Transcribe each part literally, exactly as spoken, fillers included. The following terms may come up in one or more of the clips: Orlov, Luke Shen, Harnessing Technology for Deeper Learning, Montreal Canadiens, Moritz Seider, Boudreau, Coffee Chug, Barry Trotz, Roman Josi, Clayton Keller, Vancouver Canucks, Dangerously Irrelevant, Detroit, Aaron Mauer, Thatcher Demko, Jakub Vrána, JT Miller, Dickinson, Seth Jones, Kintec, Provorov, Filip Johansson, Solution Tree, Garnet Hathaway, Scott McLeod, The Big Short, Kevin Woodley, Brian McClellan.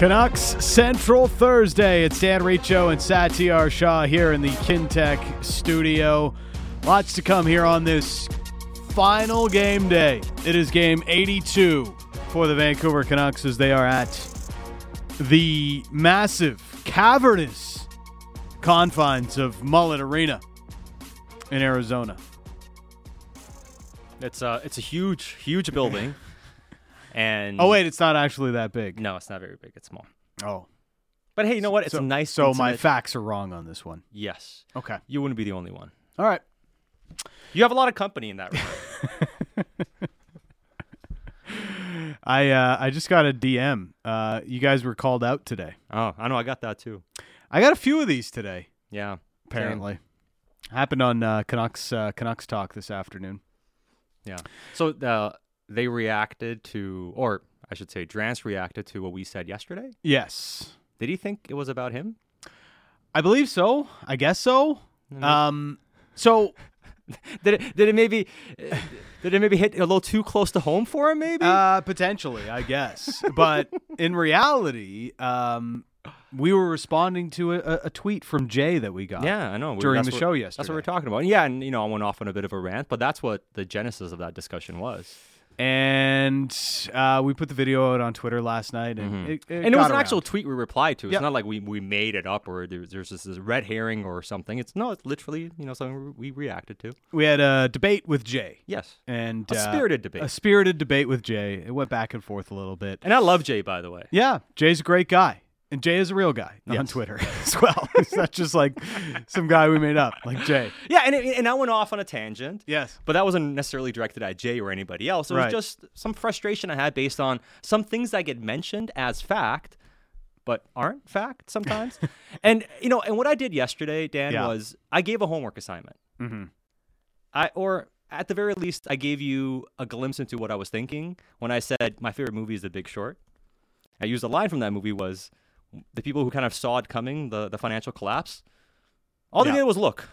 Canucks Central Thursday. It's Dan Riccio and Satyar Shah here in the Kintec studio. Lots to come here on this final game day. It is game eighty-two for the Vancouver Canucks as they are at the massive, cavernous confines of Mullet Arena in Arizona. It's a, it's a huge, huge building. And oh, wait, it's not actually that big. No, it's not very big. It's small. Oh. But hey, you know what? It's so, a nice... So intimate... my facts are wrong on this one. Yes. Okay. You wouldn't be the only one. All right. You have a lot of company in that room. I uh, I just got a D M. Uh, you guys were called out today. Oh, I know. I got that too. I got a few of these today. Yeah. Apparently. Same. Happened on uh, Canucks, uh, Canucks Talk this afternoon. Yeah. So... Uh, They reacted to, or I should say, Drance reacted to what we said yesterday? Yes. Did he think it was about him? I believe so. I guess so. Mm-hmm. Um, so did it, did it maybe did it maybe hit a little too close to home for him? Maybe uh, potentially, I guess. But in reality, um, we were responding to a, a tweet from Jay that we got. Yeah, I know during the what, show yesterday. That's what we were talking about. And yeah, and you know, I went off on a bit of a rant, but that's what the genesis of that discussion was. And uh, we put the video out on Twitter last night. And mm-hmm. it, it and it was an around. actual tweet we replied to. It's yep. not like we, we made it up or there's, there's this, this red herring or something. It's no, it's literally you know something we reacted to. We had a debate with Jay. Yes. and A uh, spirited debate. A spirited debate with Jay. It went back and forth a little bit. And I love Jay, by the way. Yeah. Jay's a great guy. And Jay is a real guy yes. on Twitter as well. It's not just like some guy we made up, like Jay. Yeah, and it, and I went off on a tangent. Yes. But that wasn't necessarily directed at Jay or anybody else. It right. was just some frustration I had based on some things that get mentioned as fact, but aren't fact sometimes. and, you know, and what I did yesterday, Dan, yeah. was I gave a homework assignment. Mm-hmm. I Or at the very least, I gave you a glimpse into what I was thinking when I said my favorite movie is The Big Short. I used a line from that movie was... The people who kind of saw it coming, the, the financial collapse, all they yeah. did was look.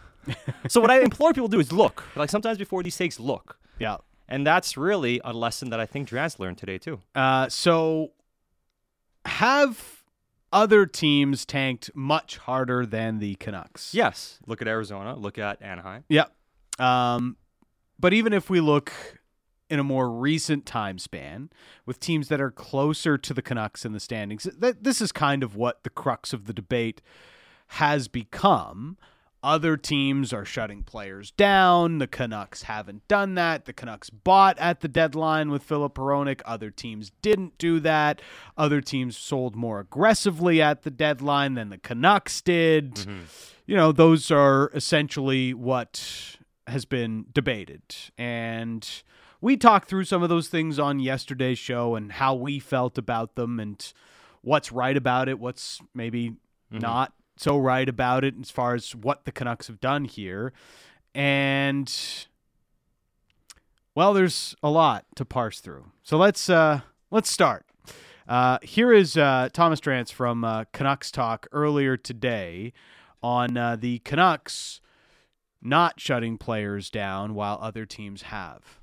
So what I implore people to do is look. Like sometimes before these takes, look. Yeah. And that's really a lesson that I think Drance learned today too. Uh, so have other teams tanked much harder than the Canucks? Yes. Look at Arizona. Look at Anaheim. Yeah. Um, but even if we look... in a more recent time span, with teams that are closer to the Canucks in the standings. That this is kind of what the crux of the debate has become. Other teams are shutting players down. The Canucks haven't done that. The Canucks bought at the deadline with Filip Hronek. Other teams didn't do that. Other teams sold more aggressively at the deadline than the Canucks did. Mm-hmm. You know, those are essentially what has been debated. And... we talked through some of those things on yesterday's show and how we felt about them and what's right about it, what's maybe mm-hmm. not so right about it as far as what the Canucks have done here. And, well, there's a lot to parse through. So let's uh, let's start. Uh, here is uh, Thomas Drance from uh, Canucks Talk earlier today on uh, the Canucks not shutting players down while other teams have.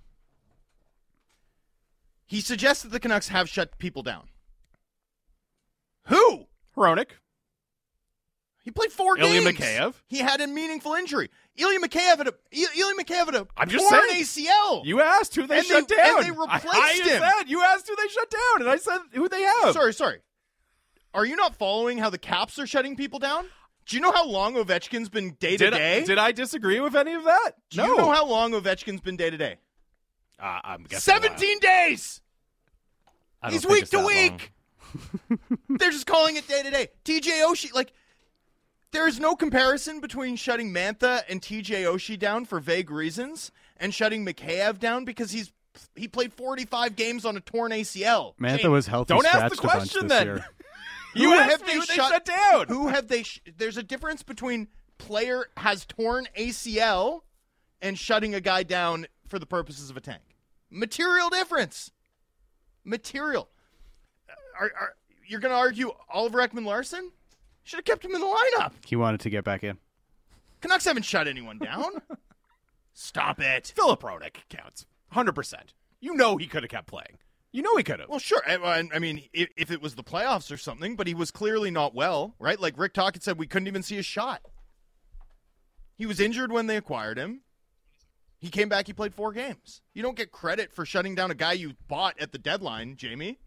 He suggests that the Canucks have shut people down. Who? Hronek. He played four Ilya games. Ilya Mikheyev. He had a meaningful injury. Ilya Mikheyev had a Ilya Mikheyev had a I'm just torn saying, A C L. You asked who they and shut they, down. And they replaced I, I him. Said, you asked who they shut down, and I said who they have. Sorry, sorry. Are you not following how the Caps are shutting people down? Do you know how long Ovechkin's been day-to-day? Did, did I disagree with any of that? Do no. you know how long Ovechkin's been day-to-day? Uh, I'm seventeen days! He's week to week! They're just calling it day to day. T J Oshie, like, there is no comparison between shutting Mantha and T J Oshie down for vague reasons and shutting Mikheyev down because he's he played forty-five games on a torn A C L. Mantha Jane, was healthy Don't ask the question, then. you who have they, who shut, they shut down. Who have they... Sh- there's a difference between player has torn A C L and shutting a guy down for the purposes of a tank. Material difference. Material. Are, are, you're going to argue Oliver Ekman-Larson? Should have kept him in the lineup. He wanted to get back in. Canucks haven't shut anyone down. Stop it. Filip Hronek counts. one hundred percent. You know he could have kept playing. You know he could have. Well, sure. I, I mean, if, if it was the playoffs or something, but he was clearly not well, right? Like Rick Tocchet said, we couldn't even see a shot. He was injured when they acquired him. He came back, he played four games. You don't get credit for shutting down a guy you bought at the deadline, Jamie.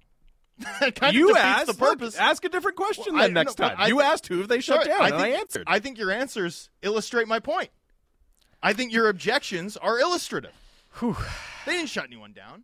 That kind you of asked the purpose. Look, ask a different question well, then I, next no, time. I, you asked who they shut sorry, down, I and think, I answered. I think your answers illustrate my point. I think your objections are illustrative. Whew. They didn't shut anyone down.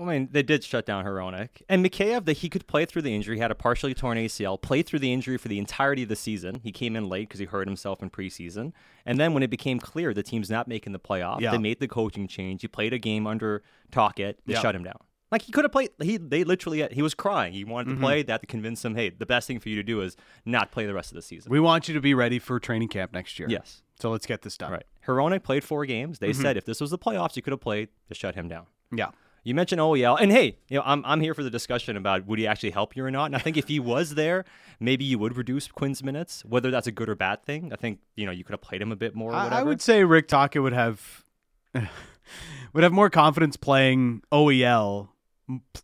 I mean, they did shut down Hronek. And Mikheyev, that he could play through the injury, had a partially torn A C L, played through the injury for the entirety of the season. He came in late because he hurt himself in preseason. And then when it became clear the team's not making the playoff, yeah. they made the coaching change. He played a game under Tocchet. They yeah. shut him down. Like, he could have played. He They literally, he was crying. He wanted to mm-hmm. play. They had to convince him, hey, the best thing for you to do is not play the rest of the season. We want you to be ready for training camp next year. Yes. So let's get this done. Right. Hronek played four games. They mm-hmm. said if this was the playoffs, you could have played to shut him down. Yeah. You mentioned O E L, and hey, you know, I'm I'm here for the discussion about would he actually help you or not. And I think if he was there, maybe you would reduce Quinn's minutes, whether that's a good or bad thing. I think you know you could have played him a bit more. Or whatever. I would say Rick Tocchet would have would have more confidence playing O E L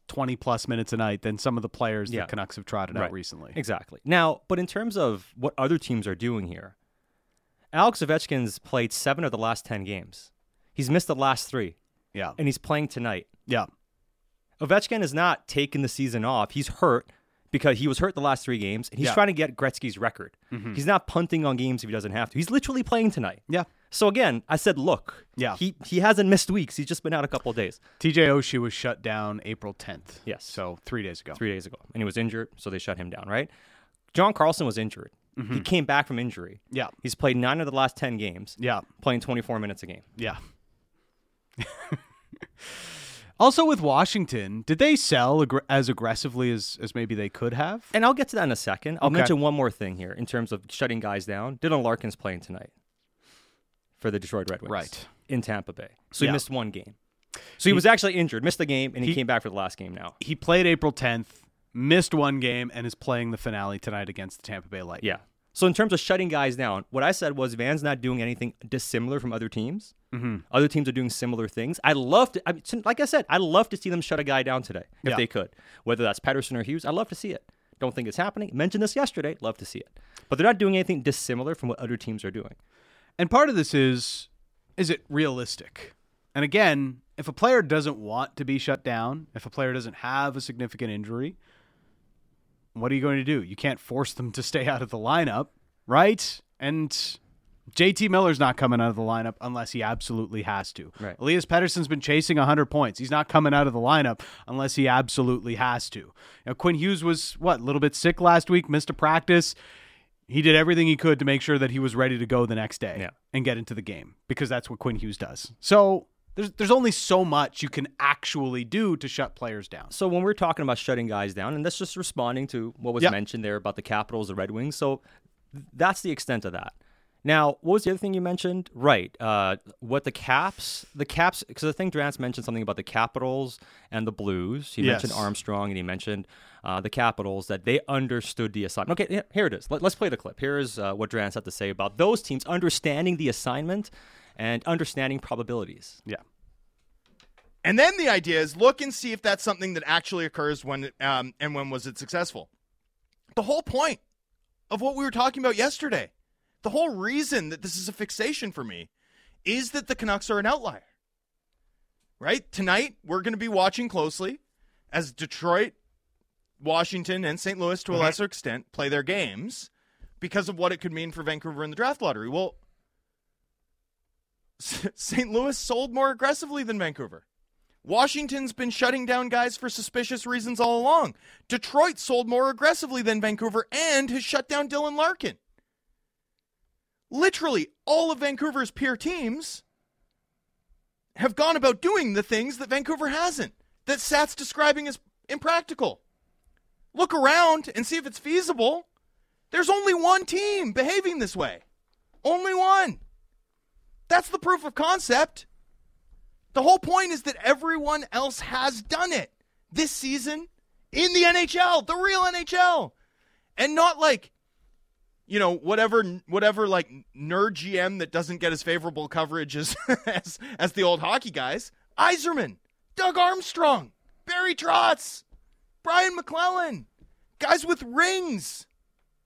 twenty plus minutes a night than some of the players yeah. the Canucks have trotted right. out recently. Exactly. Now, but in terms of what other teams are doing here, Alex Ovechkin's played seven of the last ten games. He's missed the last three. Yeah, and he's playing tonight. Yeah. Ovechkin is not taking the season off. He's hurt because he was hurt the last three games. And he's yeah. trying to get Gretzky's record. Mm-hmm. He's not punting on games if he doesn't have to. He's literally playing tonight. Yeah. So again, I said, look, yeah. he, he hasn't missed weeks. He's just been out a couple of days. T J Oshie was shut down April tenth. Yes. So three days ago. Three days ago. And he was injured, so they shut him down, right? John Carlson was injured. Mm-hmm. He came back from injury. Yeah. He's played nine of the last ten games. Yeah. Playing twenty-four minutes a game. Yeah. Also with Washington, did they sell ag- as aggressively as, as maybe they could have? And I'll get to that in a second. I'll okay. mention one more thing here in terms of shutting guys down. Dylan Larkin's playing tonight for the Detroit Red Wings. Right. In Tampa Bay. So yeah. he missed one game. So he, he was actually injured, missed the game, and he, he came back for the last game now. He played April tenth, missed one game, and is playing the finale tonight against the Tampa Bay Lightning. Yeah. So in terms of shutting guys down, what I said was Van's not doing anything dissimilar from other teams. Mm-hmm. Other teams are doing similar things. I love to, I mean, like I said, I'd love to see them shut a guy down today if yeah. they could. Whether that's Pettersson or Hughes, I'd love to see it. Don't think it's happening. Mentioned this yesterday. Love to see it. But they're not doing anything dissimilar from what other teams are doing. And part of this is, is it realistic? And again, if a player doesn't want to be shut down, if a player doesn't have a significant injury, what are you going to do? You can't force them to stay out of the lineup, right? And J T Miller's not coming out of the lineup unless he absolutely has to. Right. Elias Pettersson's been chasing one hundred points. He's not coming out of the lineup unless he absolutely has to. Now, Quinn Hughes was, what, a little bit sick last week, missed a practice. He did everything he could to make sure that he was ready to go the next day yeah. and get into the game because that's what Quinn Hughes does. So There's there's only so much you can actually do to shut players down. So when we're talking about shutting guys down, and that's just responding to what was yep. mentioned there about the Capitals, the Red Wings. So that's the extent of that. Now, what was the other thing you mentioned? Right. Uh, what the Caps, the Caps, because I think Drance mentioned something about the Capitals and the Blues. He yes. mentioned Armstrong and he mentioned uh, the Capitals, that they understood the assignment. Okay, here it is. Let, let's play the clip. Here is uh, what Drance had to say about those teams understanding the assignment and understanding probabilities. Yeah. And then the idea is look and see if that's something that actually occurs when um, and when was it successful. The whole point of what we were talking about yesterday, the whole reason that this is a fixation for me is that the Canucks are an outlier. Right? Tonight, we're going to be watching closely as Detroit, Washington, and Saint Louis, to a lesser extent, play their games because of what it could mean for Vancouver in the draft lottery. Well, Saint Louis sold more aggressively than Vancouver. Washington's been shutting down guys for suspicious reasons all along. Detroit sold more aggressively than Vancouver and has shut down Dylan Larkin. Literally, all of Vancouver's peer teams have gone about doing the things that Vancouver hasn't, that Sat's describing as impractical. Look around and see if it's feasible. There's only one team behaving this way. Only one. That's the proof of concept. The whole point is that everyone else has done it this season in the N H L, the real N H L. And not like, you know, whatever whatever like nerd G M that doesn't get as favorable coverage as, as, as the old hockey guys. Yzerman, Doug Armstrong, Barry Trotz, Brian McClellan, guys with rings.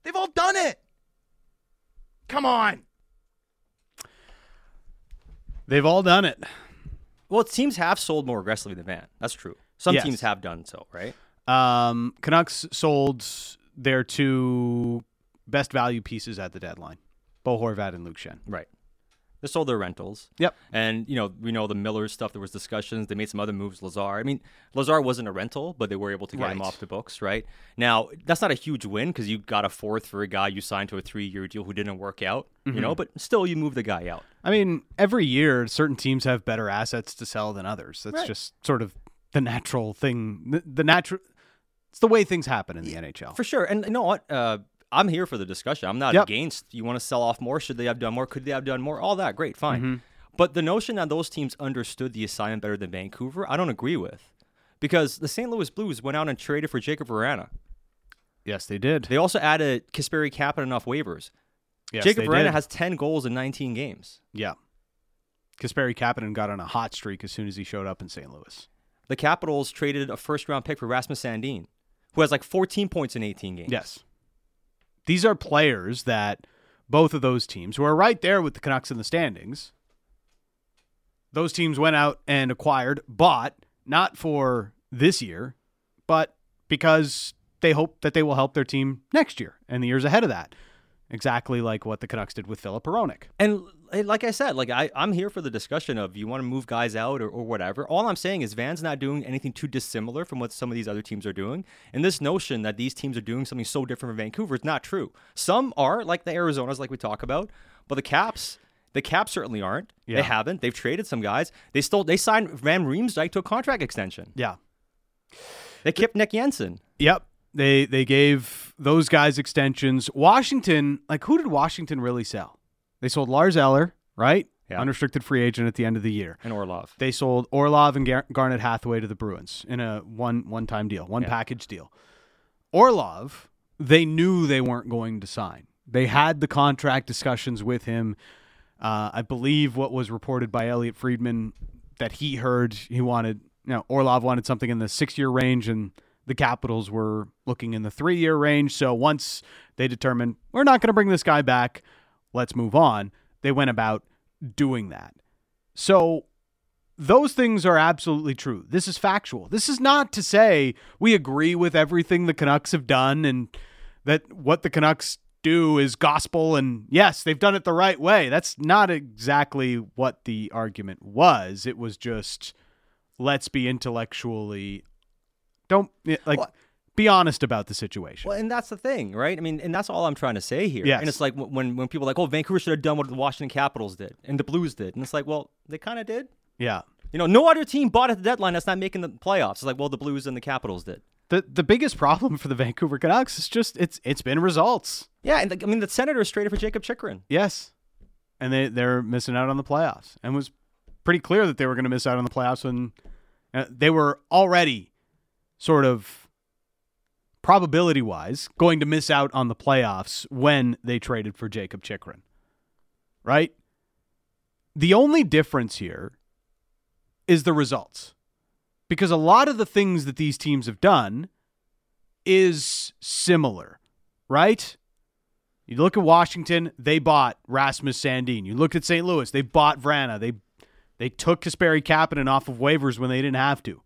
They've all done it. Come on. They've all done it. Well, teams have sold more aggressively than Van. That's true. Some yes. teams have done so, right? Um, Canucks sold their two best value pieces at the deadline, Bo Horvat and Luke Shen. Right. They sold their rentals. Yep. And, you know, we know the Miller stuff. There was discussions. They made some other moves. Lazar. I mean, Lazar wasn't a rental, but they were able to get right. him off the books, right? Now, that's not a huge win because you got a fourth for a guy you signed to a three-year deal who didn't work out, mm-hmm. you know, but still you move the guy out. I mean, every year, certain teams have better assets to sell than others. That's right. just sort of the natural thing. The, the natural... It's the way things happen in the yeah, N H L. For sure. And you know what? Uh, I'm here for the discussion. I'm not yep. against you want to sell off more. Should they have done more? Could they have done more? All that. Great. Fine. Mm-hmm. But the notion that those teams understood the assignment better than Vancouver, I don't agree with. Because the Saint Louis Blues went out and traded for Jakub Vrána. Yes, they did. They also added Kasperi Kapanen off waivers. Yes, Jakub Vrána has ten goals in nineteen games. Yeah. Kasperi Kapanen got on a hot streak as soon as he showed up in Saint Louis. The Capitals traded a first-round pick for Rasmus Sandin, who has like fourteen points in eighteen games. Yes. These are players that both of those teams, who are right there with the Canucks in the standings, those teams went out and acquired, bought, not for this year, but because they hope that they will help their team next year and the years ahead of that. Exactly like what the Canucks did with Filip Hronek. And like I said, like I, I'm here for the discussion of you want to move guys out or, or whatever. All I'm saying is Van's not doing anything too dissimilar from what some of these other teams are doing. And this notion that these teams are doing something so different from Vancouver is not true. Some are, like the Arizonas, like we talk about, but the Caps, the Caps certainly aren't. Yeah. They haven't. They've traded some guys. They still they signed Van Riemsdyk to a contract extension. Yeah. They kept Nick Jensen. Yep. They they gave those guys extensions. Washington, like who did Washington really sell? They sold Lars Eller, right? Yeah. Unrestricted free agent at the end of the year. And Orlov. They sold Orlov and Gar- Garnet Hathaway to the Bruins in a one, one-time deal, one yeah. package deal. Orlov, they knew they weren't going to sign. They had the contract discussions with him. Uh, I believe what was reported by Elliot Friedman that he heard he wanted, you know, Orlov wanted something in the six-year range and the Capitals were looking in the three-year range. So once they determined, we're not going to bring this guy back, let's move on, they went about doing that. So those things are absolutely true. This is factual. This is not to say we agree with everything the Canucks have done and that what the Canucks do is gospel and yes, they've done it the right way. That's not exactly what the argument was. It was just, let's be intellectually Don't like well, be honest about the situation. Well, and that's the thing, right? I mean, and that's all I'm trying to say here. Yes. And it's like when when people are like, oh, Vancouver should have done what the Washington Capitals did and the Blues did. And it's like, well, they kind of did. Yeah. You know, no other team bought at the deadline that's not making the playoffs. It's like, well, the Blues and the Capitals did. The the biggest problem for the Vancouver Canucks is just it's it's been results. Yeah, and the, I mean, the Senators traded for Jacob Chychrun. Yes. And they, they're missing out on the playoffs. And it was pretty clear that they were going to miss out on the playoffs when uh, they were already sort of probability-wise, going to miss out on the playoffs when they traded for Jacob Chychrun, right? The only difference here is the results, because a lot of the things that these teams have done is similar, right? You look at Washington, they bought Rasmus Sandin. You look at Saint Louis, they bought Vrána. They they took Kasperi Kapanen off of waivers when they didn't have to.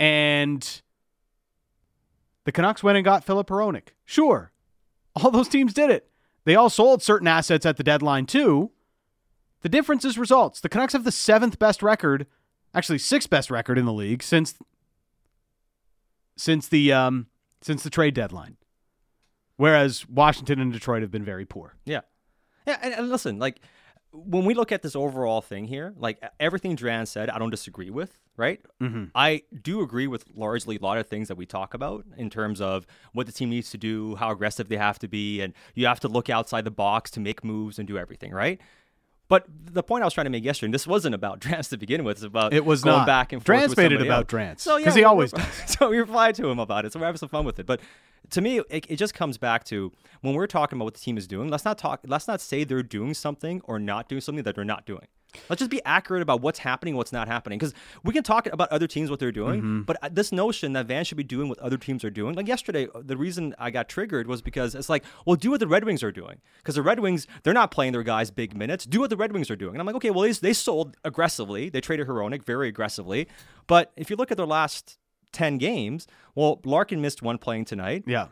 And the Canucks went and got Filip Hronek. Sure, all those teams did it. They all sold certain assets at the deadline too. The difference is results. The Canucks have the seventh best record, actually sixth best record in the league since since the um, since the trade deadline. Whereas Washington and Detroit have been very poor. Yeah, yeah. And, and listen, like when we look at this overall thing here, like everything Drance said, I don't disagree with. Right? Mm-hmm. I do agree with largely a lot of things that we talk about in terms of what the team needs to do, how aggressive they have to be, and you have to look outside the box to make moves and do everything, right? But the point I was trying to make yesterday, and this wasn't about Drance to begin with, it's about it was going not. back and forth. Drance made it about else. Drance, because so, yeah, he always does. So we replied to him about it, so we're having some fun with it. But to me, it, it just comes back to when we're talking about what the team is doing, let's not talk. Let's not say they're doing something or not doing something that they're not doing. Let's just be accurate about what's happening, what's not happening. Because we can talk about other teams, what they're doing, mm-hmm. but this notion that Van should be doing what other teams are doing. Like yesterday, the reason I got triggered was because it's like, well, do what the Red Wings are doing. Because the Red Wings, they're not playing their guys big minutes. Do what the Red Wings are doing. And I'm like, okay, well, they, they sold aggressively. They traded Hronek very aggressively. But if you look at their last ten games, well, Larkin missed one playing tonight. Yeah.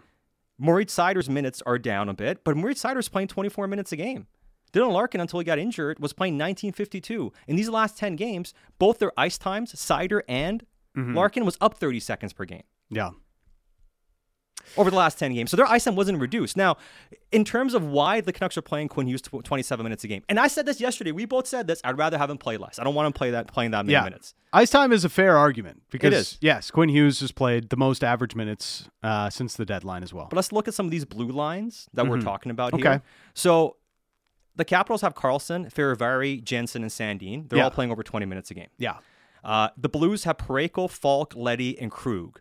Moritz Seider's minutes are down a bit, but Moritz Seider's playing twenty-four minutes a game. Dylan Larkin, until he got injured, was playing nineteen fifty-two. In these last ten games, both their ice times, Seider and mm-hmm. Larkin, was up thirty seconds per game. Yeah. Over the last ten games. So their ice time wasn't reduced. Now, in terms of why the Canucks are playing Quinn Hughes twenty-seven minutes a game, and I said this yesterday, we both said this, I'd rather have him play less. I don't want him play that playing that many yeah. minutes. Ice time is a fair argument. Because, it is. Yes, Quinn Hughes has played the most average minutes uh, since the deadline as well. But let's look at some of these blue lines that mm-hmm. we're talking about okay. here. So the Capitals have Karlsson, Ferravari, Jensen, and Sandin. They're yeah. all playing over twenty minutes a game. Yeah. Uh, the Blues have Parayko, Falk, Leddy, and Krug.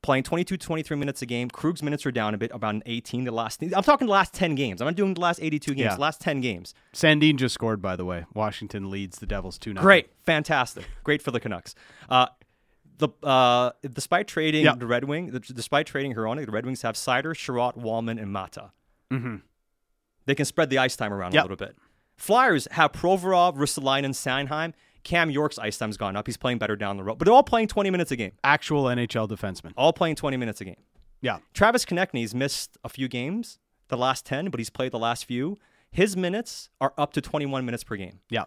Playing twenty-two, twenty-three minutes a game. Krug's minutes are down a bit, about eighteen. The last, I'm talking the last ten games. I'm not doing the last eighty-two games. Yeah. The last ten games. Sandin just scored, by the way. Washington leads the Devils two nothing. Great. Fantastic. Great for the Canucks. Uh, the uh, Despite trading yep. the Red Wing, the, despite trading Hronek, the Red Wings have Seider, Sherratt, Wallman, and Mata. Mm-hmm. They can spread the ice time around yep. a little bit. Flyers have Provorov, Ristolainen, Sandheim. Cam York's ice time's gone up. He's playing better down the road. But they're all playing twenty minutes a game. Actual N H L defensemen. All playing twenty minutes a game. Yeah. Travis Konechny's missed a few games, the last ten, but he's played the last few. His minutes are up to twenty-one minutes per game. Yeah.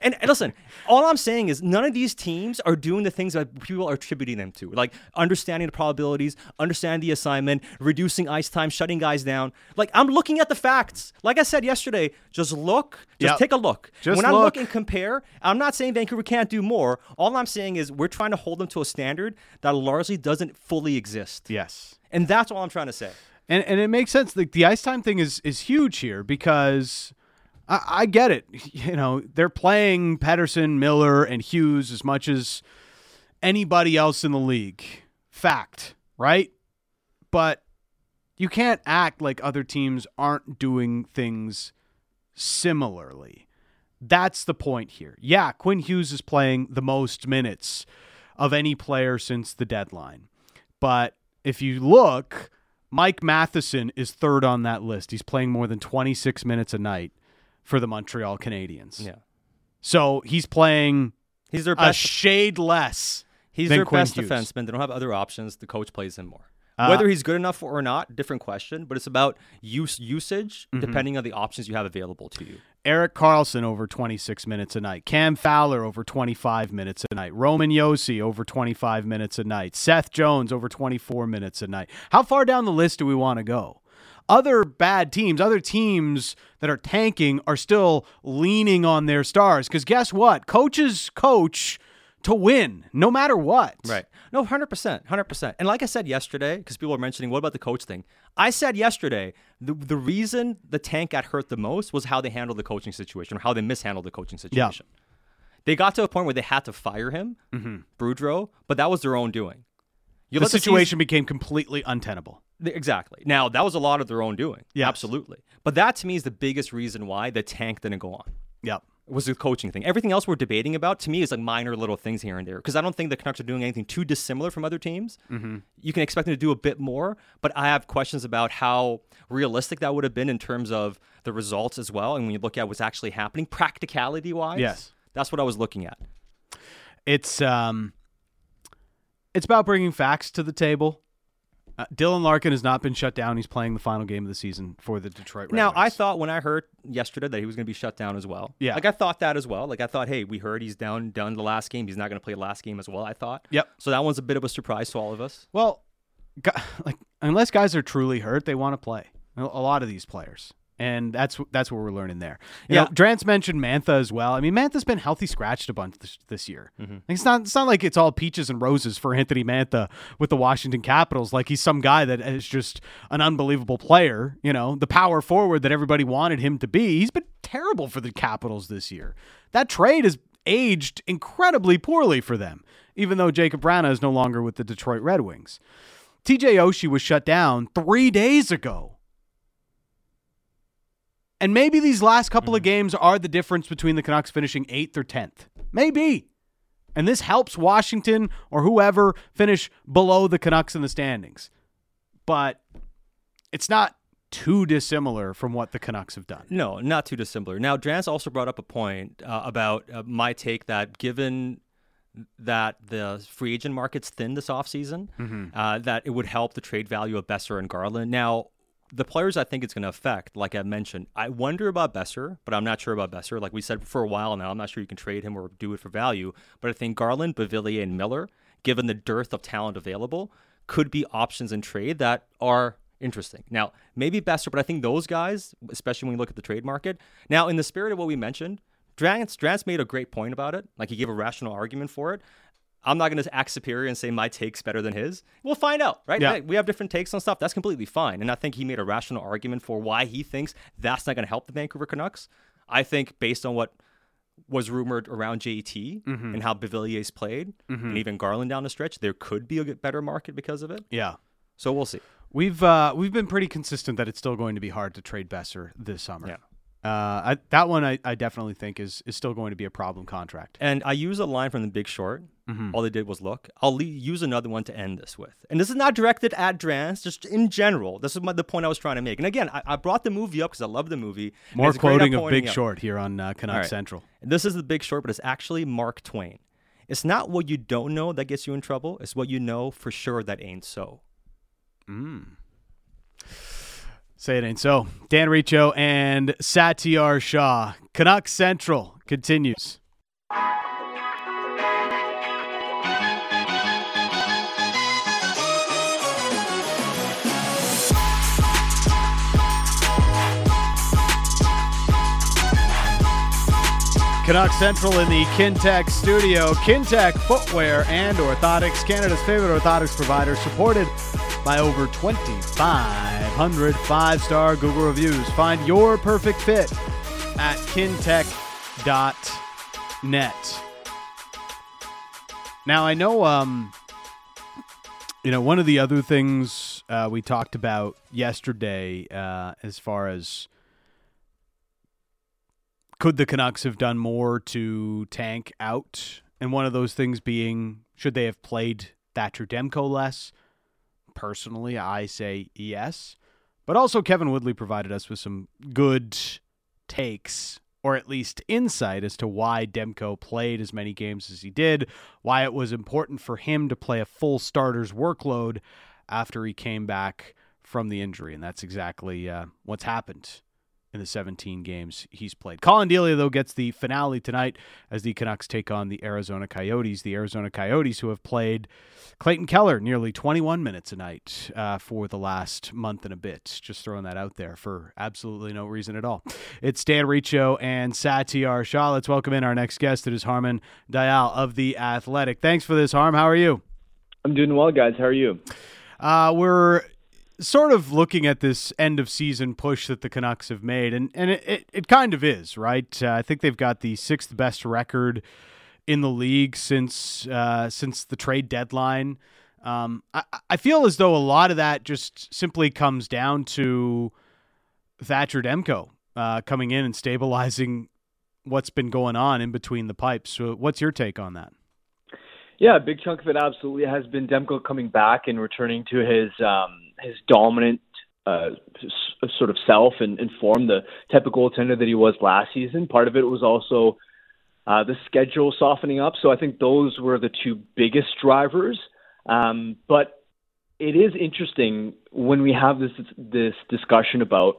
And, and listen, all I'm saying is none of these teams are doing the things that people are attributing them to, like understanding the probabilities, understanding the assignment, reducing ice time, shutting guys down. Like, I'm looking at the facts. Like I said yesterday, just look, just yep. take a look. Just when look. I look and compare, I'm not saying Vancouver can't do more. All I'm saying is we're trying to hold them to a standard that largely doesn't fully exist. Yes. And that's all I'm trying to say. And and it makes sense. Like, the ice time thing is is huge here because I get it. You know, they're playing Pettersson, Miller, and Hughes as much as anybody else in the league. Fact, right? But you can't act like other teams aren't doing things similarly. That's the point here. Yeah, Quinn Hughes is playing the most minutes of any player since the deadline. But if you look, Mike Matheson is third on that list. He's playing more than twenty-six minutes a night for the Montreal Canadiens. Yeah. So he's playing he's their best a shade less. He's than their Quinn best Hughes. Defenseman. They don't have other options. The coach plays him more. Uh, Whether he's good enough or not, different question, but it's about use usage mm-hmm. depending on the options you have available to you. Erik Karlsson over twenty-six minutes a night. Cam Fowler over twenty-five minutes a night. Roman Josi over twenty-five minutes a night. Seth Jones over twenty-four minutes a night. How far down the list do we want to go? Other bad teams, other teams that are tanking are still leaning on their stars. Because guess what? Coaches coach to win, no matter what. Right. No, one hundred percent. one hundred percent. And like I said yesterday, because people were mentioning, what about the coach thing? I said yesterday, the, the reason the tank got hurt the most was how they handled the coaching situation, or how they mishandled the coaching situation. Yeah. They got to a point where they had to fire him, mm-hmm. Boudreau, but that was their own doing. You the situation the season- became completely untenable. Exactly. Now, that was a lot of their own doing. Yeah, absolutely. But that, to me, is the biggest reason why the tank didn't go on. Yeah. Was the coaching thing. Everything else we're debating about, to me, is like minor little things here and there. Because I don't think the Canucks are doing anything too dissimilar from other teams. Mm-hmm. You can expect them to do a bit more, but I have questions about how realistic that would have been in terms of the results as well. And when you look at what's actually happening, practicality-wise, yes. That's what I was looking at. It's um, it's about bringing facts to the table. Uh, Dylan Larkin has not been shut down. He's playing the final game of the season for the Detroit Red Wings. Now, I thought when I heard yesterday that he was going to be shut down as well. Yeah. Like, I thought that as well. Like, I thought, hey, we heard he's down, done the last game. He's not going to play last game as well, I thought. Yep. So that one's a bit of a surprise to all of us. Well, like, unless guys are truly hurt, they want to play. A lot of these players. And that's that's what we're learning there. You yeah. know, Drance mentioned Mantha as well. I mean, Mantha's been healthy scratched a bunch this, this year. Mm-hmm. It's not it's not like it's all peaches and roses for Anthony Mantha with the Washington Capitals. Like, he's some guy that is just an unbelievable player. You know, the power forward that everybody wanted him to be. He's been terrible for the Capitals this year. That trade has aged incredibly poorly for them, even though Jakub Vrána is no longer with the Detroit Red Wings. T J Oshie was shut down three days ago. And maybe these last couple mm-hmm. of games are the difference between the Canucks finishing eighth or tenth. Maybe. And this helps Washington or whoever finish below the Canucks in the standings. But it's not too dissimilar from what the Canucks have done. No, not too dissimilar. Now, Drance also brought up a point uh, about uh, my take that given that the free agent market's thin this offseason, mm-hmm. uh, that it would help the trade value of Besser and Garland. Now, the players I think it's going to affect, like I mentioned, I wonder about Besser, but I'm not sure about Besser. Like we said for a while now, I'm not sure you can trade him or do it for value. But I think Garland, Bavillier, and Miller, given the dearth of talent available, could be options in trade that are interesting. Now, maybe Besser, but I think those guys, especially when you look at the trade market. Now, in the spirit of what we mentioned, Drance, Drance made a great point about it. Like he gave a rational argument for it. I'm not going to act superior and say my take's better than his. We'll find out, right? Yeah. We have different takes on stuff. That's completely fine. And I think he made a rational argument for why he thinks that's not going to help the Vancouver Canucks. I think based on what was rumored around J T mm-hmm. and how Bevillier's played mm-hmm. and even Garland down the stretch, there could be a better market because of it. Yeah. So we'll see. We've uh, we've been pretty consistent that it's still going to be hard to trade Besser this summer. Yeah. Uh, I, that one I, I definitely think is, is still going to be a problem contract. And I use a line from The Big Short. Mm-hmm. All they did was look. I'll le- use another one to end this with. And this is not directed at Drance, just in general. This is my, the point I was trying to make. And again, I, I brought the movie up because I love the movie. More quoting of Big Short here on uh, Canuck right. Central. This is The Big Short, but it's actually Mark Twain. It's not what you don't know that gets you in trouble. It's what you know for sure that ain't so. Mm. Say it ain't so. Dan Riccio and Satyar Shah. Canuck Central continues. Canuck Central in the Kintec studio. Kintec Footwear and Orthotics, Canada's favorite orthotics provider, supported by over twenty-five hundred five-star Google reviews. Find your perfect fit at kintec dot net. Now, I know, um, you know, one of the other things uh, we talked about yesterday uh, as far as could the Canucks have done more to tank out, and one of those things being should they have played Thatcher Demko less? Personally, I say yes. But also Kevin Woodley provided us with some good takes, or at least insight, as to why Demko played as many games as he did, why it was important for him to play a full starter's workload after he came back from the injury. And that's exactly uh, what's happened in the seventeen games he's played. Colin Delia, though, gets the finale tonight as the Canucks take on the Arizona Coyotes. The Arizona Coyotes, who have played Clayton Keller nearly twenty-one minutes a night uh, for the last month and a bit. Just throwing that out there for absolutely no reason at all. It's Dan Riccio and Satyar Shah. Let's welcome in our next guest. It is Harman Dayal of The Athletic. Thanks for this, Harm. How are you? I'm doing well, guys. How are you? Uh, we're... sort of looking at this end-of-season push that the Canucks have made, and, and it, it, it kind of is, right? Uh, I think they've got the sixth-best record in the league since uh, since the trade deadline. Um, I, I feel as though a lot of that just simply comes down to Thatcher Demko uh, coming in and stabilizing what's been going on in between the pipes. So what's your take on that? Yeah, a big chunk of it absolutely has been Demko coming back and returning to his um, his dominant uh, sort of self and, and form, the type of goaltender that he was last season. Part of it was also uh, the schedule softening up. So I think those were the two biggest drivers. Um, but it is interesting when we have this this discussion about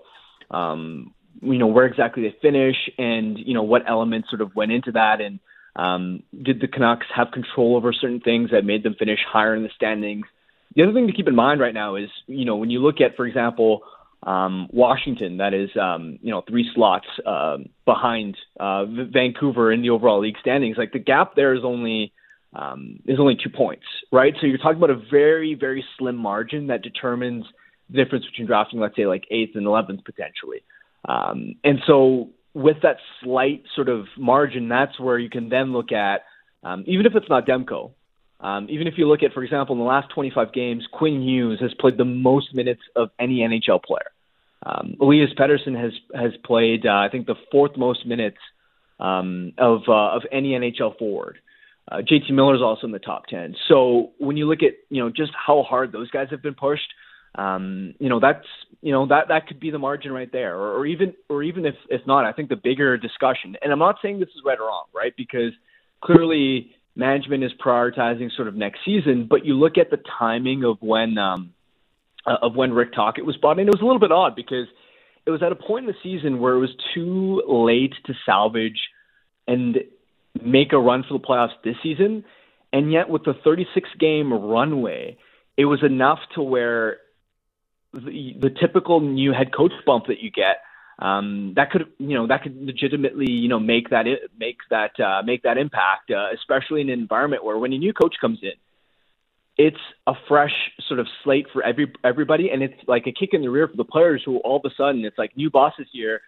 um, you know where exactly they finish and you know what elements sort of went into that and. Um, did the Canucks have control over certain things that made them finish higher in the standings? The other thing to keep in mind right now is, you know, when you look at, for example, um, Washington, that is, um, you know, three slots uh, behind uh, Vancouver in the overall league standings. Like the gap there is only um, is only two points, right? So you're talking about a very, very slim margin that determines the difference between drafting, let's say, like eighth and eleventh potentially. Um, and so. With that slight sort of margin, that's where you can then look at, um, even if it's not Demko, um, even if you look at, for example, in the last twenty-five games, Quinn Hughes has played the most minutes of any N H L player. Um, Elias Pettersson has has played, uh, I think, the fourth most minutes um, of uh, of any N H L forward. Uh, J T Miller is also in the top ten. So when you look at, you know, just how hard those guys have been pushed, um, you know, that's, you know, that, that could be the margin right there. Or, or even, or even if, if not, I think the bigger discussion, and I'm not saying this is right or wrong, right? Because clearly management is prioritizing sort of next season, but you look at the timing of when, um, of when Rick Tocchet was bought in, it was a little bit odd because it was at a point in the season where it was too late to salvage and make a run for the playoffs this season. And yet with the thirty-six game runway, it was enough to where the, the typical new head coach bump that you get, um, that could, you know, that could legitimately, you know, make that, make that, uh, make that impact, uh, especially in an environment where when a new coach comes in, it's a fresh sort of slate for every, everybody. And it's like a kick in the rear for the players who all of a sudden it's like new bosses here,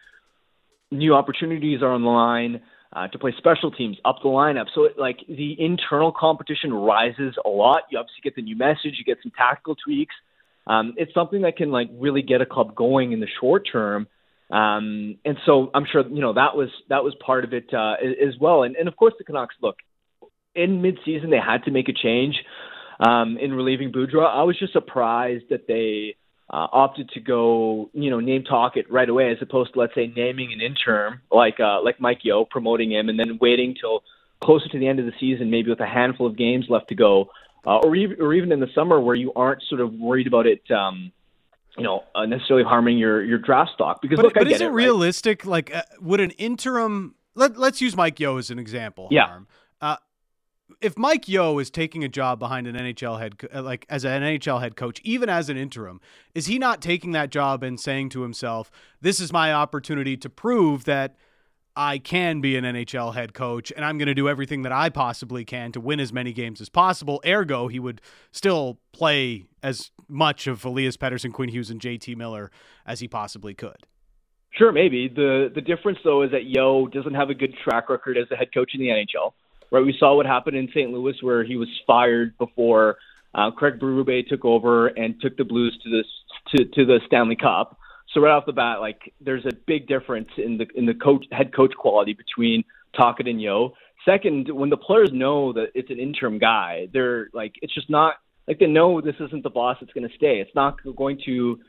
new opportunities are on the line. Uh, to play special teams, up the lineup. So, it, like, the internal competition rises a lot. You obviously get the new message. You get some tactical tweaks. Um, it's something that can, like, really get a club going in the short term. Um, and so I'm sure, you know, that was that was part of it uh, as well. And, and, of course, the Canucks, look, in midseason they had to make a change um, in relieving Boudreau. I was just surprised that they uh, opted to go, you know, name Tocchet right away as opposed to, let's say, naming an interim like uh, like Mike Yeo, promoting him, and then waiting till closer to the end of the season, maybe with a handful of games left to go, uh, or, even, or even in the summer where you aren't sort of worried about it, um, you know, uh, necessarily harming your, your draft stock. Because, but, look, but I get it. But is it realistic? Right? Like, uh, would an interim let, – let's use Mike Yeo as an example. Yeah. Harm. Uh, if Mike Yeo is taking a job behind an N H L head, like as an N H L head coach, even as an interim, is he not taking that job and saying to himself, this is my opportunity to prove that I can be an N H L head coach and I'm going to do everything that I possibly can to win as many games as possible. Ergo, he would still play as much of Elias Pettersson, Quinn Hughes, and J T Miller as he possibly could. Sure, maybe. The, the difference, though, is that Yeo doesn't have a good track record as a head coach in the N H L. Right, we saw what happened in Saint Louis where he was fired before uh, Craig Berube took over and took the Blues to this to, to the Stanley Cup. So right off the bat, like there's a big difference in the in the coach head coach quality between Tocchet and Yeo. Second, when the players know that it's an interim guy, they're like it's just not like they know this isn't the boss that's going to stay. It's not going to,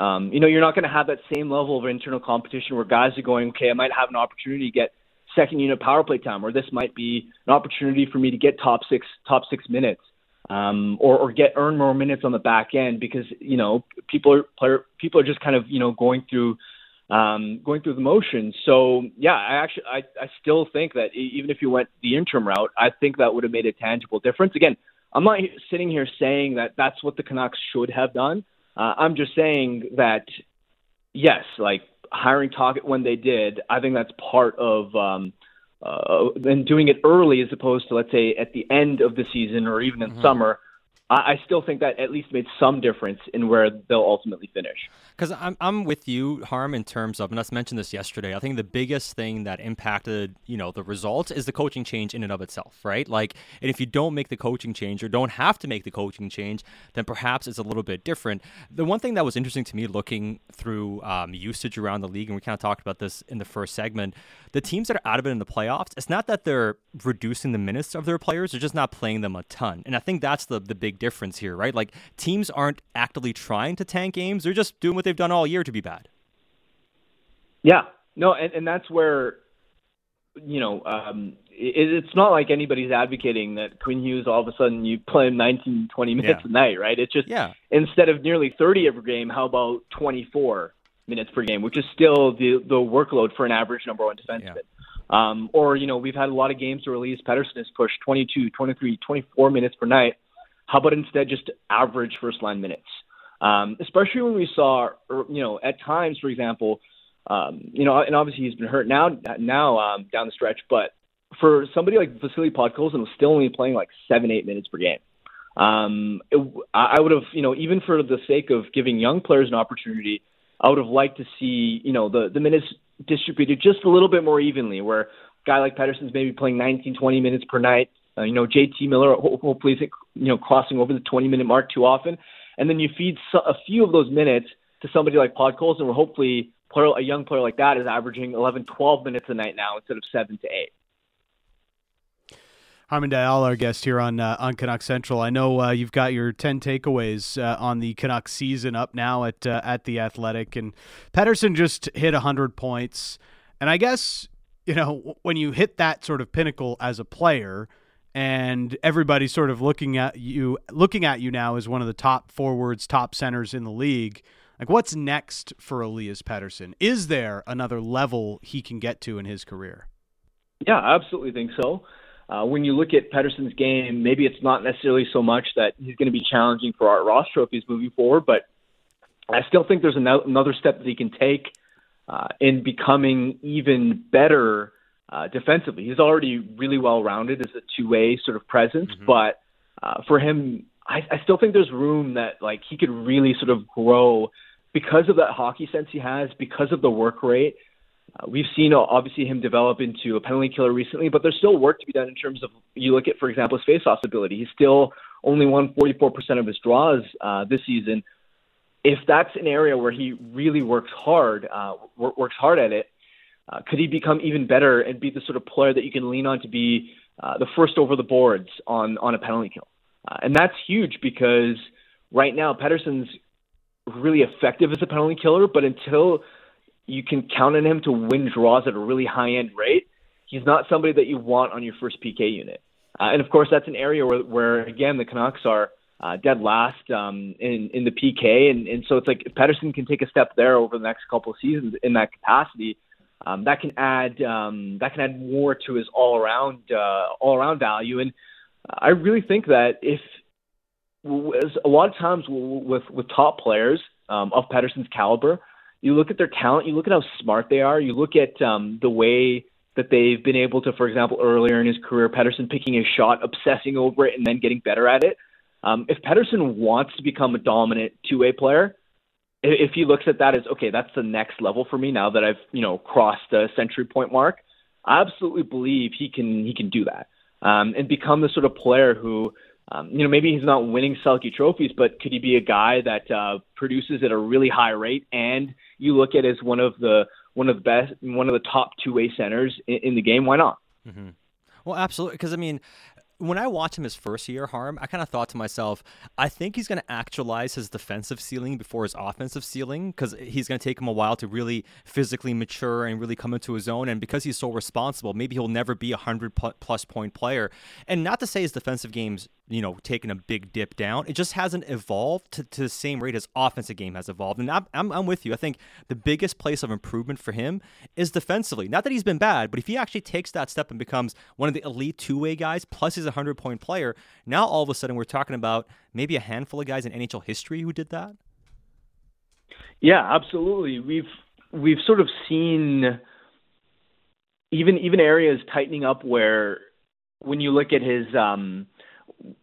um, you know, you're not going to have that same level of internal competition where guys are going, okay, I might have an opportunity to get second unit power play time, or this might be an opportunity for me to get top six, top six minutes, um, or, or get earn more minutes on the back end because you know people are player, people are just kind of you know going through, um, going through the motions. So yeah, I actually I, I still think that even if you went the interim route, I think that would have made a tangible difference. Again, I'm not sitting here saying that that's what the Canucks should have done. Uh, I'm just saying that yes, like. Hiring Tocchet when they did, I think that's part of um, uh, and doing it early as opposed to, let's say, at the end of the season or even in mm-hmm. summer. I, I still think that at least made some difference in where they'll ultimately finish. Because I'm I'm with you, Harm, in terms of, and I mentioned this yesterday, I think the biggest thing that impacted, you know, the results is the coaching change in and of itself, right? Like, and if you don't make the coaching change or don't have to make the coaching change, then perhaps it's a little bit different. The one thing that was interesting to me looking through um, usage around the league, and we kind of talked about this in the first segment, the teams that are out of it in the playoffs, it's not that they're reducing the minutes of their players, they're just not playing them a ton. And I think that's the, the big difference here, right? Like, teams aren't actively trying to tank games, they're just doing what they've done all year to be bad. Yeah, no, and, and that's where, you know, um, it, it's not like anybody's advocating that Quinn Hughes, all of a sudden you play him nineteen, twenty minutes yeah. a night, right? It's just, yeah. instead of nearly thirty every game, how about twenty-four minutes per game, which is still the, the workload for an average number one defenseman. Yeah. Um, or, you know, we've had a lot of games where Elias Pettersson has pushed twenty-two, twenty-three, twenty-four minutes per night. How about instead just average first line minutes? Um, especially when we saw, you know, at times, for example, um, you know, and obviously he's been hurt now, now um, down the stretch, but for somebody like Vasily Podkolzin was still only playing like seven, eight minutes per game. Um, it, I would have, you know, even for the sake of giving young players an opportunity, I would have liked to see, you know, the, the minutes distributed just a little bit more evenly where a guy like Pettersson's maybe playing nineteen, twenty minutes per night. Uh, you know, J T Miller hopefully isn't, you know, crossing over the twenty minute mark too often. And then you feed a few of those minutes to to somebody like Podkolzin, where hopefully player, a young player like that is averaging eleven, twelve minutes a night now instead of seven to eight. Harman Dayal, our guest here on uh, on Canuck Central. I know uh, you've got your ten takeaways uh, on the Canucks season up now at uh, at the Athletic, and Pettersson just hit one hundred points. And I guess, you know, when you hit that sort of pinnacle as a player, and everybody's sort of looking at you, looking at you now as one of the top forwards, top centers in the league. Like, what's next for Elias Pettersson? Is there another level he can get to in his career? Yeah, I absolutely think so. Uh, when you look at Pettersson's game, maybe it's not necessarily so much that he's going to be challenging for Art Ross trophies moving forward, but I still think there's an, another step that he can take uh, in becoming even better uh, defensively. He's already really well-rounded as a two-way sort of presence, mm-hmm. but uh, for him, I, I still think there's room that like he could really sort of grow because of that hockey sense he has, because of the work rate. Uh, we've seen, uh, obviously, him develop into a penalty killer recently, but there's still work to be done in terms of, you look at, for example, his faceoff ability. He's still only won forty-four percent of his draws uh, this season. If that's an area where he really works hard, uh, w- works hard at it, uh, could he become even better and be the sort of player that you can lean on to be uh, the first over the boards on, on a penalty kill? Uh, and that's huge because right now Pettersson's really effective as a penalty killer, but until you can count on him to win draws at a really high-end rate, he's not somebody that you want on your first P K unit. Uh, and, of course, that's an area where, where again, the Canucks are uh, dead last um, in, in the P K. And, and so it's like if Pettersson can take a step there over the next couple of seasons in that capacity, um, that can add um, that can add more to his all-around uh, all-around value. And I really think that if a lot of times with, with top players um, of Pettersson's caliber, you look at their talent, you look at how smart they are, you look at um, the way that they've been able to, for example, earlier in his career, Pettersson picking his shot, obsessing over it, and then getting better at it. Um, if Pettersson wants to become a dominant two-way player, if he looks at that as, okay, that's the next level for me now that I've, you know, crossed the century point mark, I absolutely believe he can he can do that um, and become the sort of player who, um, you know, maybe he's not winning Selke trophies, but could he be a guy that uh, produces at a really high rate and you look at as one of the one of the best, one of the top two-way centers in, in the game? Why not? Mm-hmm. Well, absolutely. Because I mean, when I watched him his first year, Harm, I kind of thought to myself, I think he's going to actualize his defensive ceiling before his offensive ceiling, because he's going to take him a while to really physically mature and really come into his own. And because he's so responsible, maybe he'll never be a one hundred plus point player. And not to say his defensive game's, you know, taking a big dip down. It just hasn't evolved to, to the same rate as offensive game has evolved. And I'm, I'm I'm with you. I think the biggest place of improvement for him is defensively. Not that he's been bad, but if he actually takes that step and becomes one of the elite two-way guys, plus he's a one hundred point player, now all of a sudden we're talking about maybe a handful of guys in N H L history who did that? Yeah, absolutely. We've we've sort of seen even even areas tightening up where when you look at his um,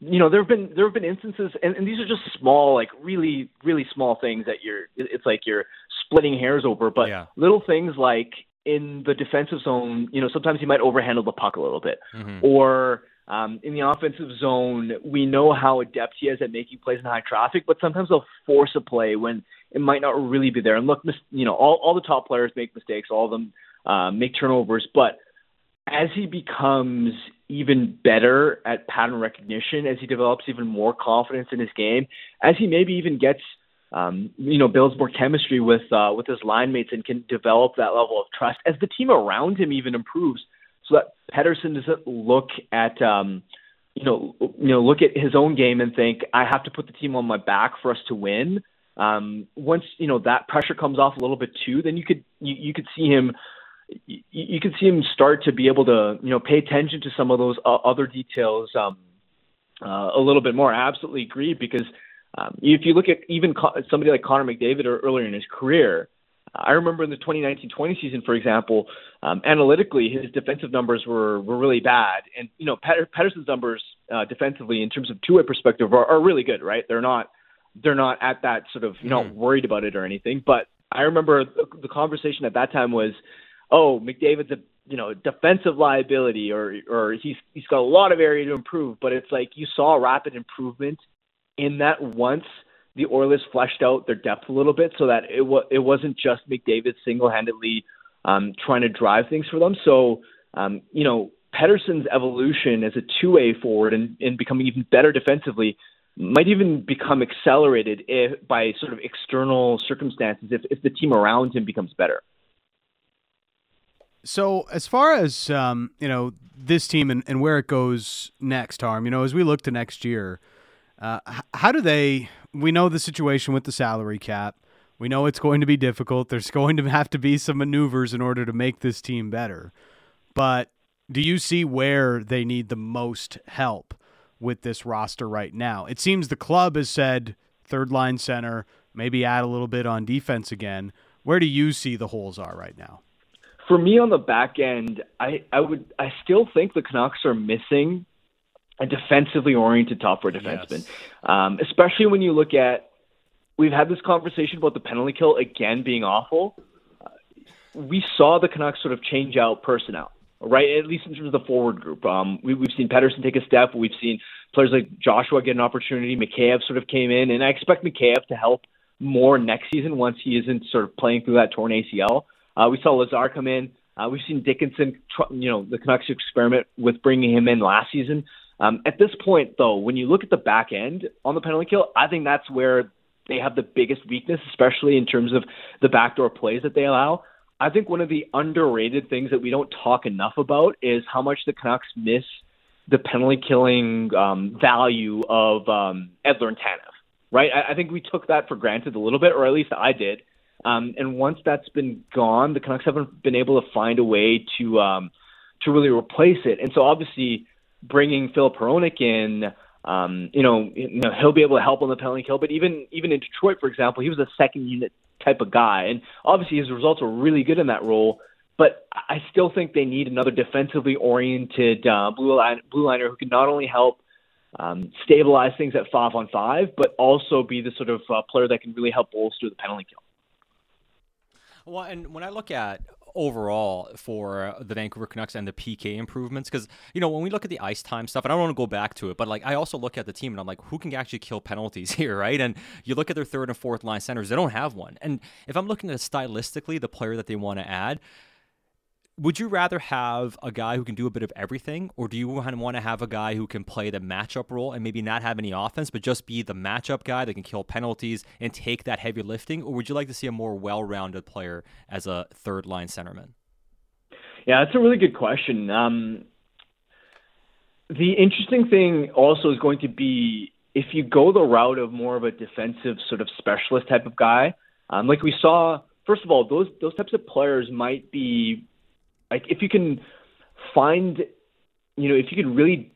you know, there have been there have been instances, and, and these are just small, like really, really small things that you're, it's like you're splitting hairs over, but yeah. Little things like in the defensive zone, you know, sometimes he might overhandle the puck a little bit, mm-hmm. or um, in the offensive zone, we know how adept he is at making plays in high traffic, but sometimes they'll force a play when it might not really be there. And look, mis- you know, all, all the top players make mistakes, all of them uh, make turnovers, but as he becomes even better at pattern recognition, as he develops even more confidence in his game, as he maybe even gets, um, you know, builds more chemistry with uh, with his line mates and can develop that level of trust, as the team around him even improves, so that Pettersson doesn't look at, um, you know, you know, look at his own game and think, I have to put the team on my back for us to win. Um, once, you know, that pressure comes off a little bit too, then you could you, you could see him. You, you can see him start to be able to, you know, pay attention to some of those uh, other details um, uh, a little bit more. I absolutely agree, because um, if you look at even co- somebody like Connor McDavid or earlier in his career, I remember in the twenty nineteen twenty season, for example, um, analytically, his defensive numbers were, were really bad. And, you know, Pat- Patterson's numbers uh, defensively in terms of two-way perspective are, are really good, right? They're not, they're not at that sort of, you're not mm-hmm. worried about it or anything. But I remember the, the conversation at that time was, oh, McDavid's a, you know, defensive liability, or or he's he's got a lot of area to improve. But it's like you saw rapid improvement in that once the Oilers fleshed out their depth a little bit so that it was it wasn't just McDavid single-handedly um, trying to drive things for them. So, um, you know, Pettersson's evolution as a two-way forward and, and becoming even better defensively might even become accelerated if, by sort of external circumstances if, if the team around him becomes better. So as far as, um, you know, this team and, and where it goes next, Harm, you know, as we look to next year, uh, how do they – we know the situation with the salary cap. We know it's going to be difficult. There's going to have to be some maneuvers in order to make this team better. But do you see where they need the most help with this roster right now? It seems the club has said third-line center, maybe add a little bit on defense again. Where do you see the holes are right now? For me, on the back end, I, I would I still think the Canucks are missing a defensively oriented top four defenseman, yes. um, especially when you look at we've had this conversation about the penalty kill again being awful. Uh, we saw the Canucks sort of change out personnel, right? At least in terms of the forward group, um, we, we've seen Pettersson take a step. We've seen players like Joshua get an opportunity. Mikheyev sort of came in, and I expect Mikheyev to help more next season once he isn't sort of playing through that torn A C L. Uh, we saw Lazar come in. Uh, we've seen Dickinson, you know, the Canucks experiment with bringing him in last season. Um, at this point, though, when you look at the back end on the penalty kill, I think that's where they have the biggest weakness, especially in terms of the backdoor plays that they allow. I think one of the underrated things that we don't talk enough about is how much the Canucks miss the penalty killing um, value of um, Edler and Tanev, right? I, I think we took that for granted a little bit, or at least I did. Um, and once that's been gone, the Canucks haven't been able to find a way to um, to really replace it. And so obviously bringing Filip Hronek in, um, you know, you know, he'll be able to help on the penalty kill. But even even in Detroit, for example, he was a second unit type of guy. And obviously his results were really good in that role. But I still think they need another defensively oriented uh, blue line, blue liner who can not only help um, stabilize things at five on five, but also be the sort of uh, player that can really help bolster the penalty kill. Well, and when I look at overall for the Vancouver Canucks and the P K improvements, because, you know, when we look at the ice time stuff, and I don't want to go back to it, but, like, I also look at the team and I'm like, who can actually kill penalties here, right? And you look at their third and fourth line centers, they don't have one. And if I'm looking at stylistically the player that they want to add, would you rather have a guy who can do a bit of everything, or do you want to have a guy who can play the matchup role and maybe not have any offense, but just be the matchup guy that can kill penalties and take that heavy lifting? Or would you like to see a more well-rounded player as a third-line centerman? Yeah, that's a really good question. Um, the interesting thing also is going to be if you go the route of more of a defensive sort of specialist type of guy, um, like we saw, first of all, those those types of players might be... Like if you can find, you know, if you can really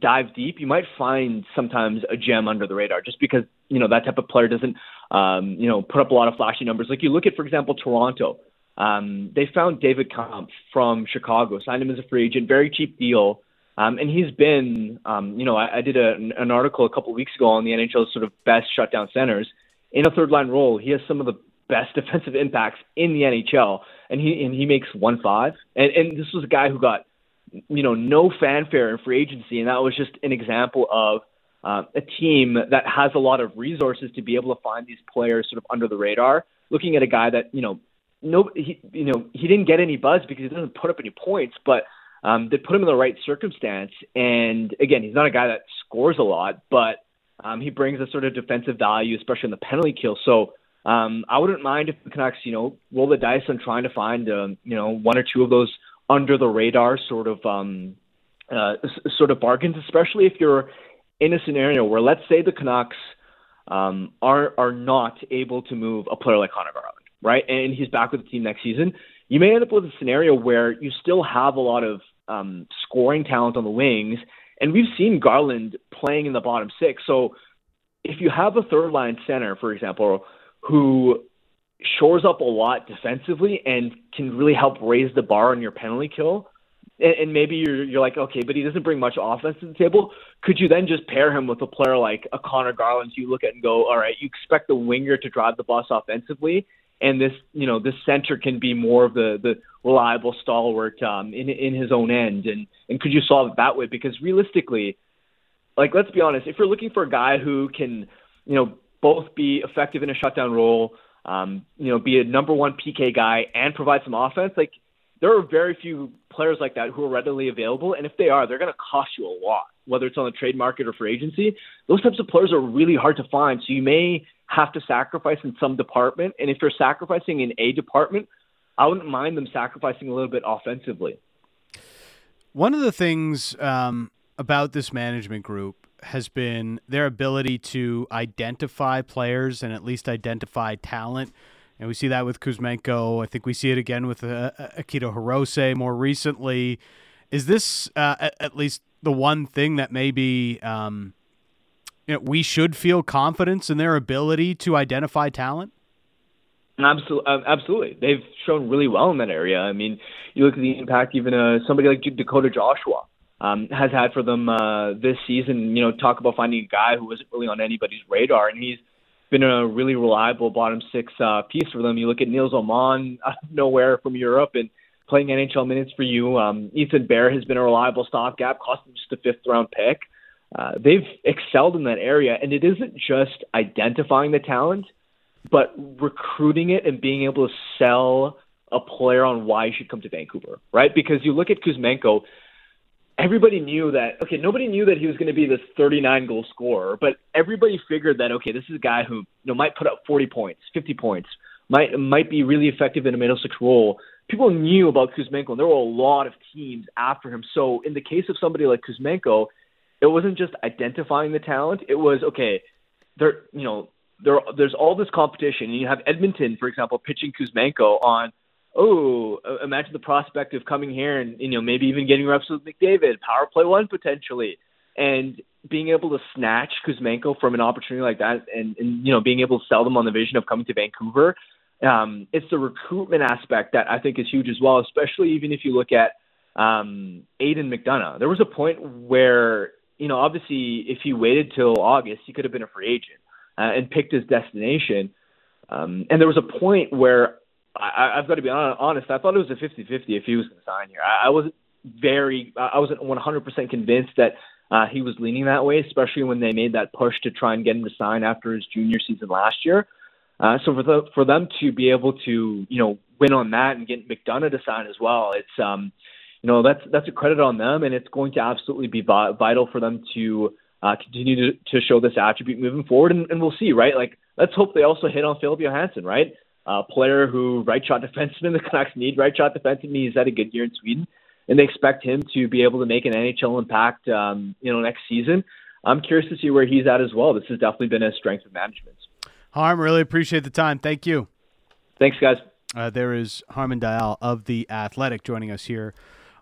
dive deep, you might find sometimes a gem under the radar just because, you know, that type of player doesn't, um, you know, put up a lot of flashy numbers. Like you look at, for example, Toronto. Um, they found David Kampf from Chicago, signed him as a free agent, very cheap deal. Um, and he's been, um, you know, I, I did a, an article a couple of weeks ago on the N H L's sort of best shutdown centers. In a third line role, he has some of the best defensive impacts in the N H L, and he and he makes one five. And and this was a guy who got, you know, no fanfare in free agency, and that was just an example of uh, a team that has a lot of resources to be able to find these players sort of under the radar. Looking at a guy that you know, no, he, you know, he didn't get any buzz because he doesn't put up any points, but um, they put him in the right circumstance. And again, he's not a guy that scores a lot, but um, he brings a sort of defensive value, especially in the penalty kill. So. Um, I wouldn't mind if the Canucks, you know, roll the dice on trying to find, um, you know, one or two of those under the radar sort of um, uh, sort of bargains, especially if you're in a scenario where, let's say, the Canucks um, are are not able to move a player like Connor Garland, right? And he's back with the team next season. You may end up with a scenario where you still have a lot of um, scoring talent on the wings, and we've seen Garland playing in the bottom six. So if you have a third line center, for example, who shores up a lot defensively and can really help raise the bar on your penalty kill. And, and maybe you're, you're like, okay, but he doesn't bring much offense to the table. Could you then just pair him with a player like a Connor Garland you look at and go, all right, you expect the winger to drive the bus offensively, and this, you know, this center can be more of the, the reliable stalwart um, in in his own end. And, and could you solve it that way? Because realistically, like, let's be honest, if you're looking for a guy who can, you know, both be effective in a shutdown role, um, you know, be a number one P K guy and provide some offense. Like, there are very few players like that who are readily available, and if they are, they're going to cost you a lot, whether it's on the trade market or for agency. Those types of players are really hard to find, so you may have to sacrifice in some department, and if you're sacrificing in a department, I wouldn't mind them sacrificing a little bit offensively. One of the things um, about this management group has been their ability to identify players and at least identify talent. And we see that with Kuzmenko. I think we see it again with uh, Akito Hirose more recently. Is this uh, at least the one thing that maybe um, you know, we should feel confidence in their ability to identify talent? Absolutely. Absolutely. They've shown really well in that area. I mean, you look at the impact even uh, somebody like Dakota Joshua um, has had for them uh, this season. You know, talk about finding a guy who wasn't really on anybody's radar, and he's been a really reliable bottom six uh, piece for them. You look at Nils Oman out of nowhere from Europe and playing N H L minutes for you. Um, Ethan Bear has been a reliable stopgap, cost them just a fifth-round pick. Uh, they've excelled in that area, and it isn't just identifying the talent, but recruiting it and being able to sell a player on why you should come to Vancouver, right? Because you look at Kuzmenko, everybody knew that, okay, nobody knew that he was going to be this thirty-nine goal scorer, but everybody figured that, okay, this is a guy who, you know, might put up forty points, fifty points, might might be really effective in a middle six role. People knew about Kuzmenko, and there were a lot of teams after him. So in the case of somebody like Kuzmenko, it wasn't just identifying the talent. It was, okay, they're, you know, There, there's all this competition, and you have Edmonton, for example, pitching Kuzmenko on, oh, imagine the prospect of coming here and, you know, maybe even getting reps with McDavid, power play one potentially, and being able to snatch Kuzmenko from an opportunity like that, and, and you know, being able to sell them on the vision of coming to Vancouver. Um, it's the recruitment aspect that I think is huge as well, especially even if you look at um, Aiden McDonough. There was a point where, you know, obviously if he waited till August, he could have been a free agent. Uh, and picked his destination. Um, and there was a point where, I, I've got to be honest, I thought it was a fifty-fifty if he was going to sign here. I, I wasn't very, I wasn't one hundred percent convinced that uh, he was leaning that way, especially when they made that push to try and get him to sign after his junior season last year. Uh, so for the, for them to be able to, you know, win on that and get McDonough to sign as well, it's, um, you know, that's, that's a credit on them, and it's going to absolutely be vital for them to Uh, continue to, to show this attribute moving forward, and, and we'll see, right? Like, let's hope they also hit on Filip Johansson, right? A player who right-shot defenseman, the Canucks need right-shot defenseman. He's had a good year in Sweden, and they expect him to be able to make an N H L impact, um, you know, next season. I'm curious to see where he's at as well. This has definitely been a strength of management. Harm, really appreciate the time. Thank you. Thanks, guys. Uh, there is Harman Dayal of The Athletic joining us here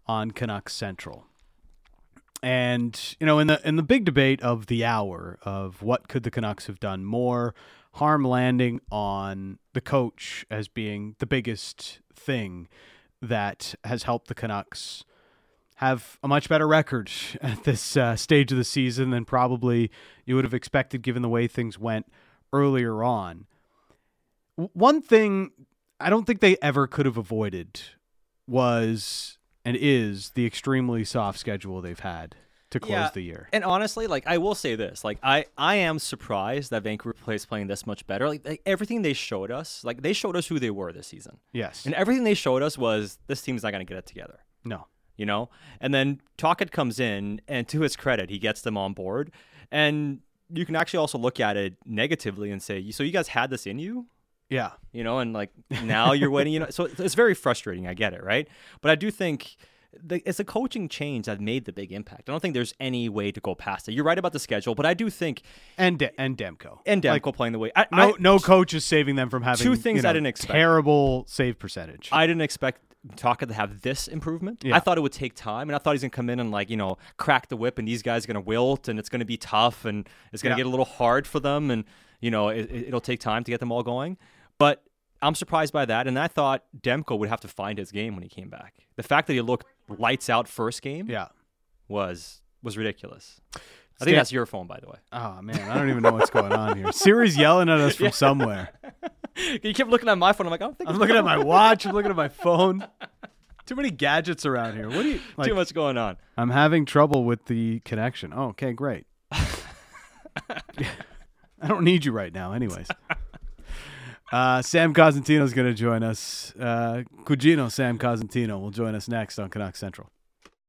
on Canucks Central. And, you know, in the in the big debate of the hour of what could the Canucks have done more, Harm landing on the coach as being the biggest thing that has helped the Canucks have a much better record at this uh, stage of the season than probably you would have expected given the way things went earlier on. One thing I don't think they ever could have avoided was... and is the extremely soft schedule they've had to close yeah, the year. And honestly, like, I will say this, like, I, I am surprised that Vancouver is playing this much better. Like, like, everything they showed us, like, they showed us who they were this season. Yes. And everything they showed us was, this team's not going to get it together. No. You know? And then Tocchet comes in, and to his credit, he gets them on board. And you can actually also look at it negatively and say, so you guys had this in you? Yeah. You know, and like now you're waiting, you know, so it's very frustrating. I get it. Right. But I do think the, it's a coaching change that made the big impact. I don't think there's any way to go past it. You're right about the schedule, but I do think. And, De- and Demko. And Demko like, playing the way. I, no, I, no coach is saving them from having two things you know, I didn't expect. Terrible save percentage. I didn't expect Tocchet to have this improvement. Yeah. I thought it would take time, and I thought he's going to come in and like, you know, crack the whip, and these guys are going to wilt, and it's going to be tough, and it's going to yeah. get a little hard for them. And, you know, it, it'll take time to get them all going. But I'm surprised by that, and I thought Demko would have to find his game when he came back. The fact that he looked lights out first game yeah. was was ridiculous. I think Stan- that's your phone, by the way. Oh, man, I don't even know what's going on here. Siri's yelling at us from yeah. somewhere. You kept looking at my phone. I'm like, I don't think I'm looking at my watch. I'm looking at my phone. Too many gadgets around here. What do you? Like, too much going on. I'm having trouble with the connection. Oh, okay, great. I don't need you right now anyways. uh, Sam Cosentino is going to join us. Uh, Cugino Sam Cosentino will join us next on Canucks Central.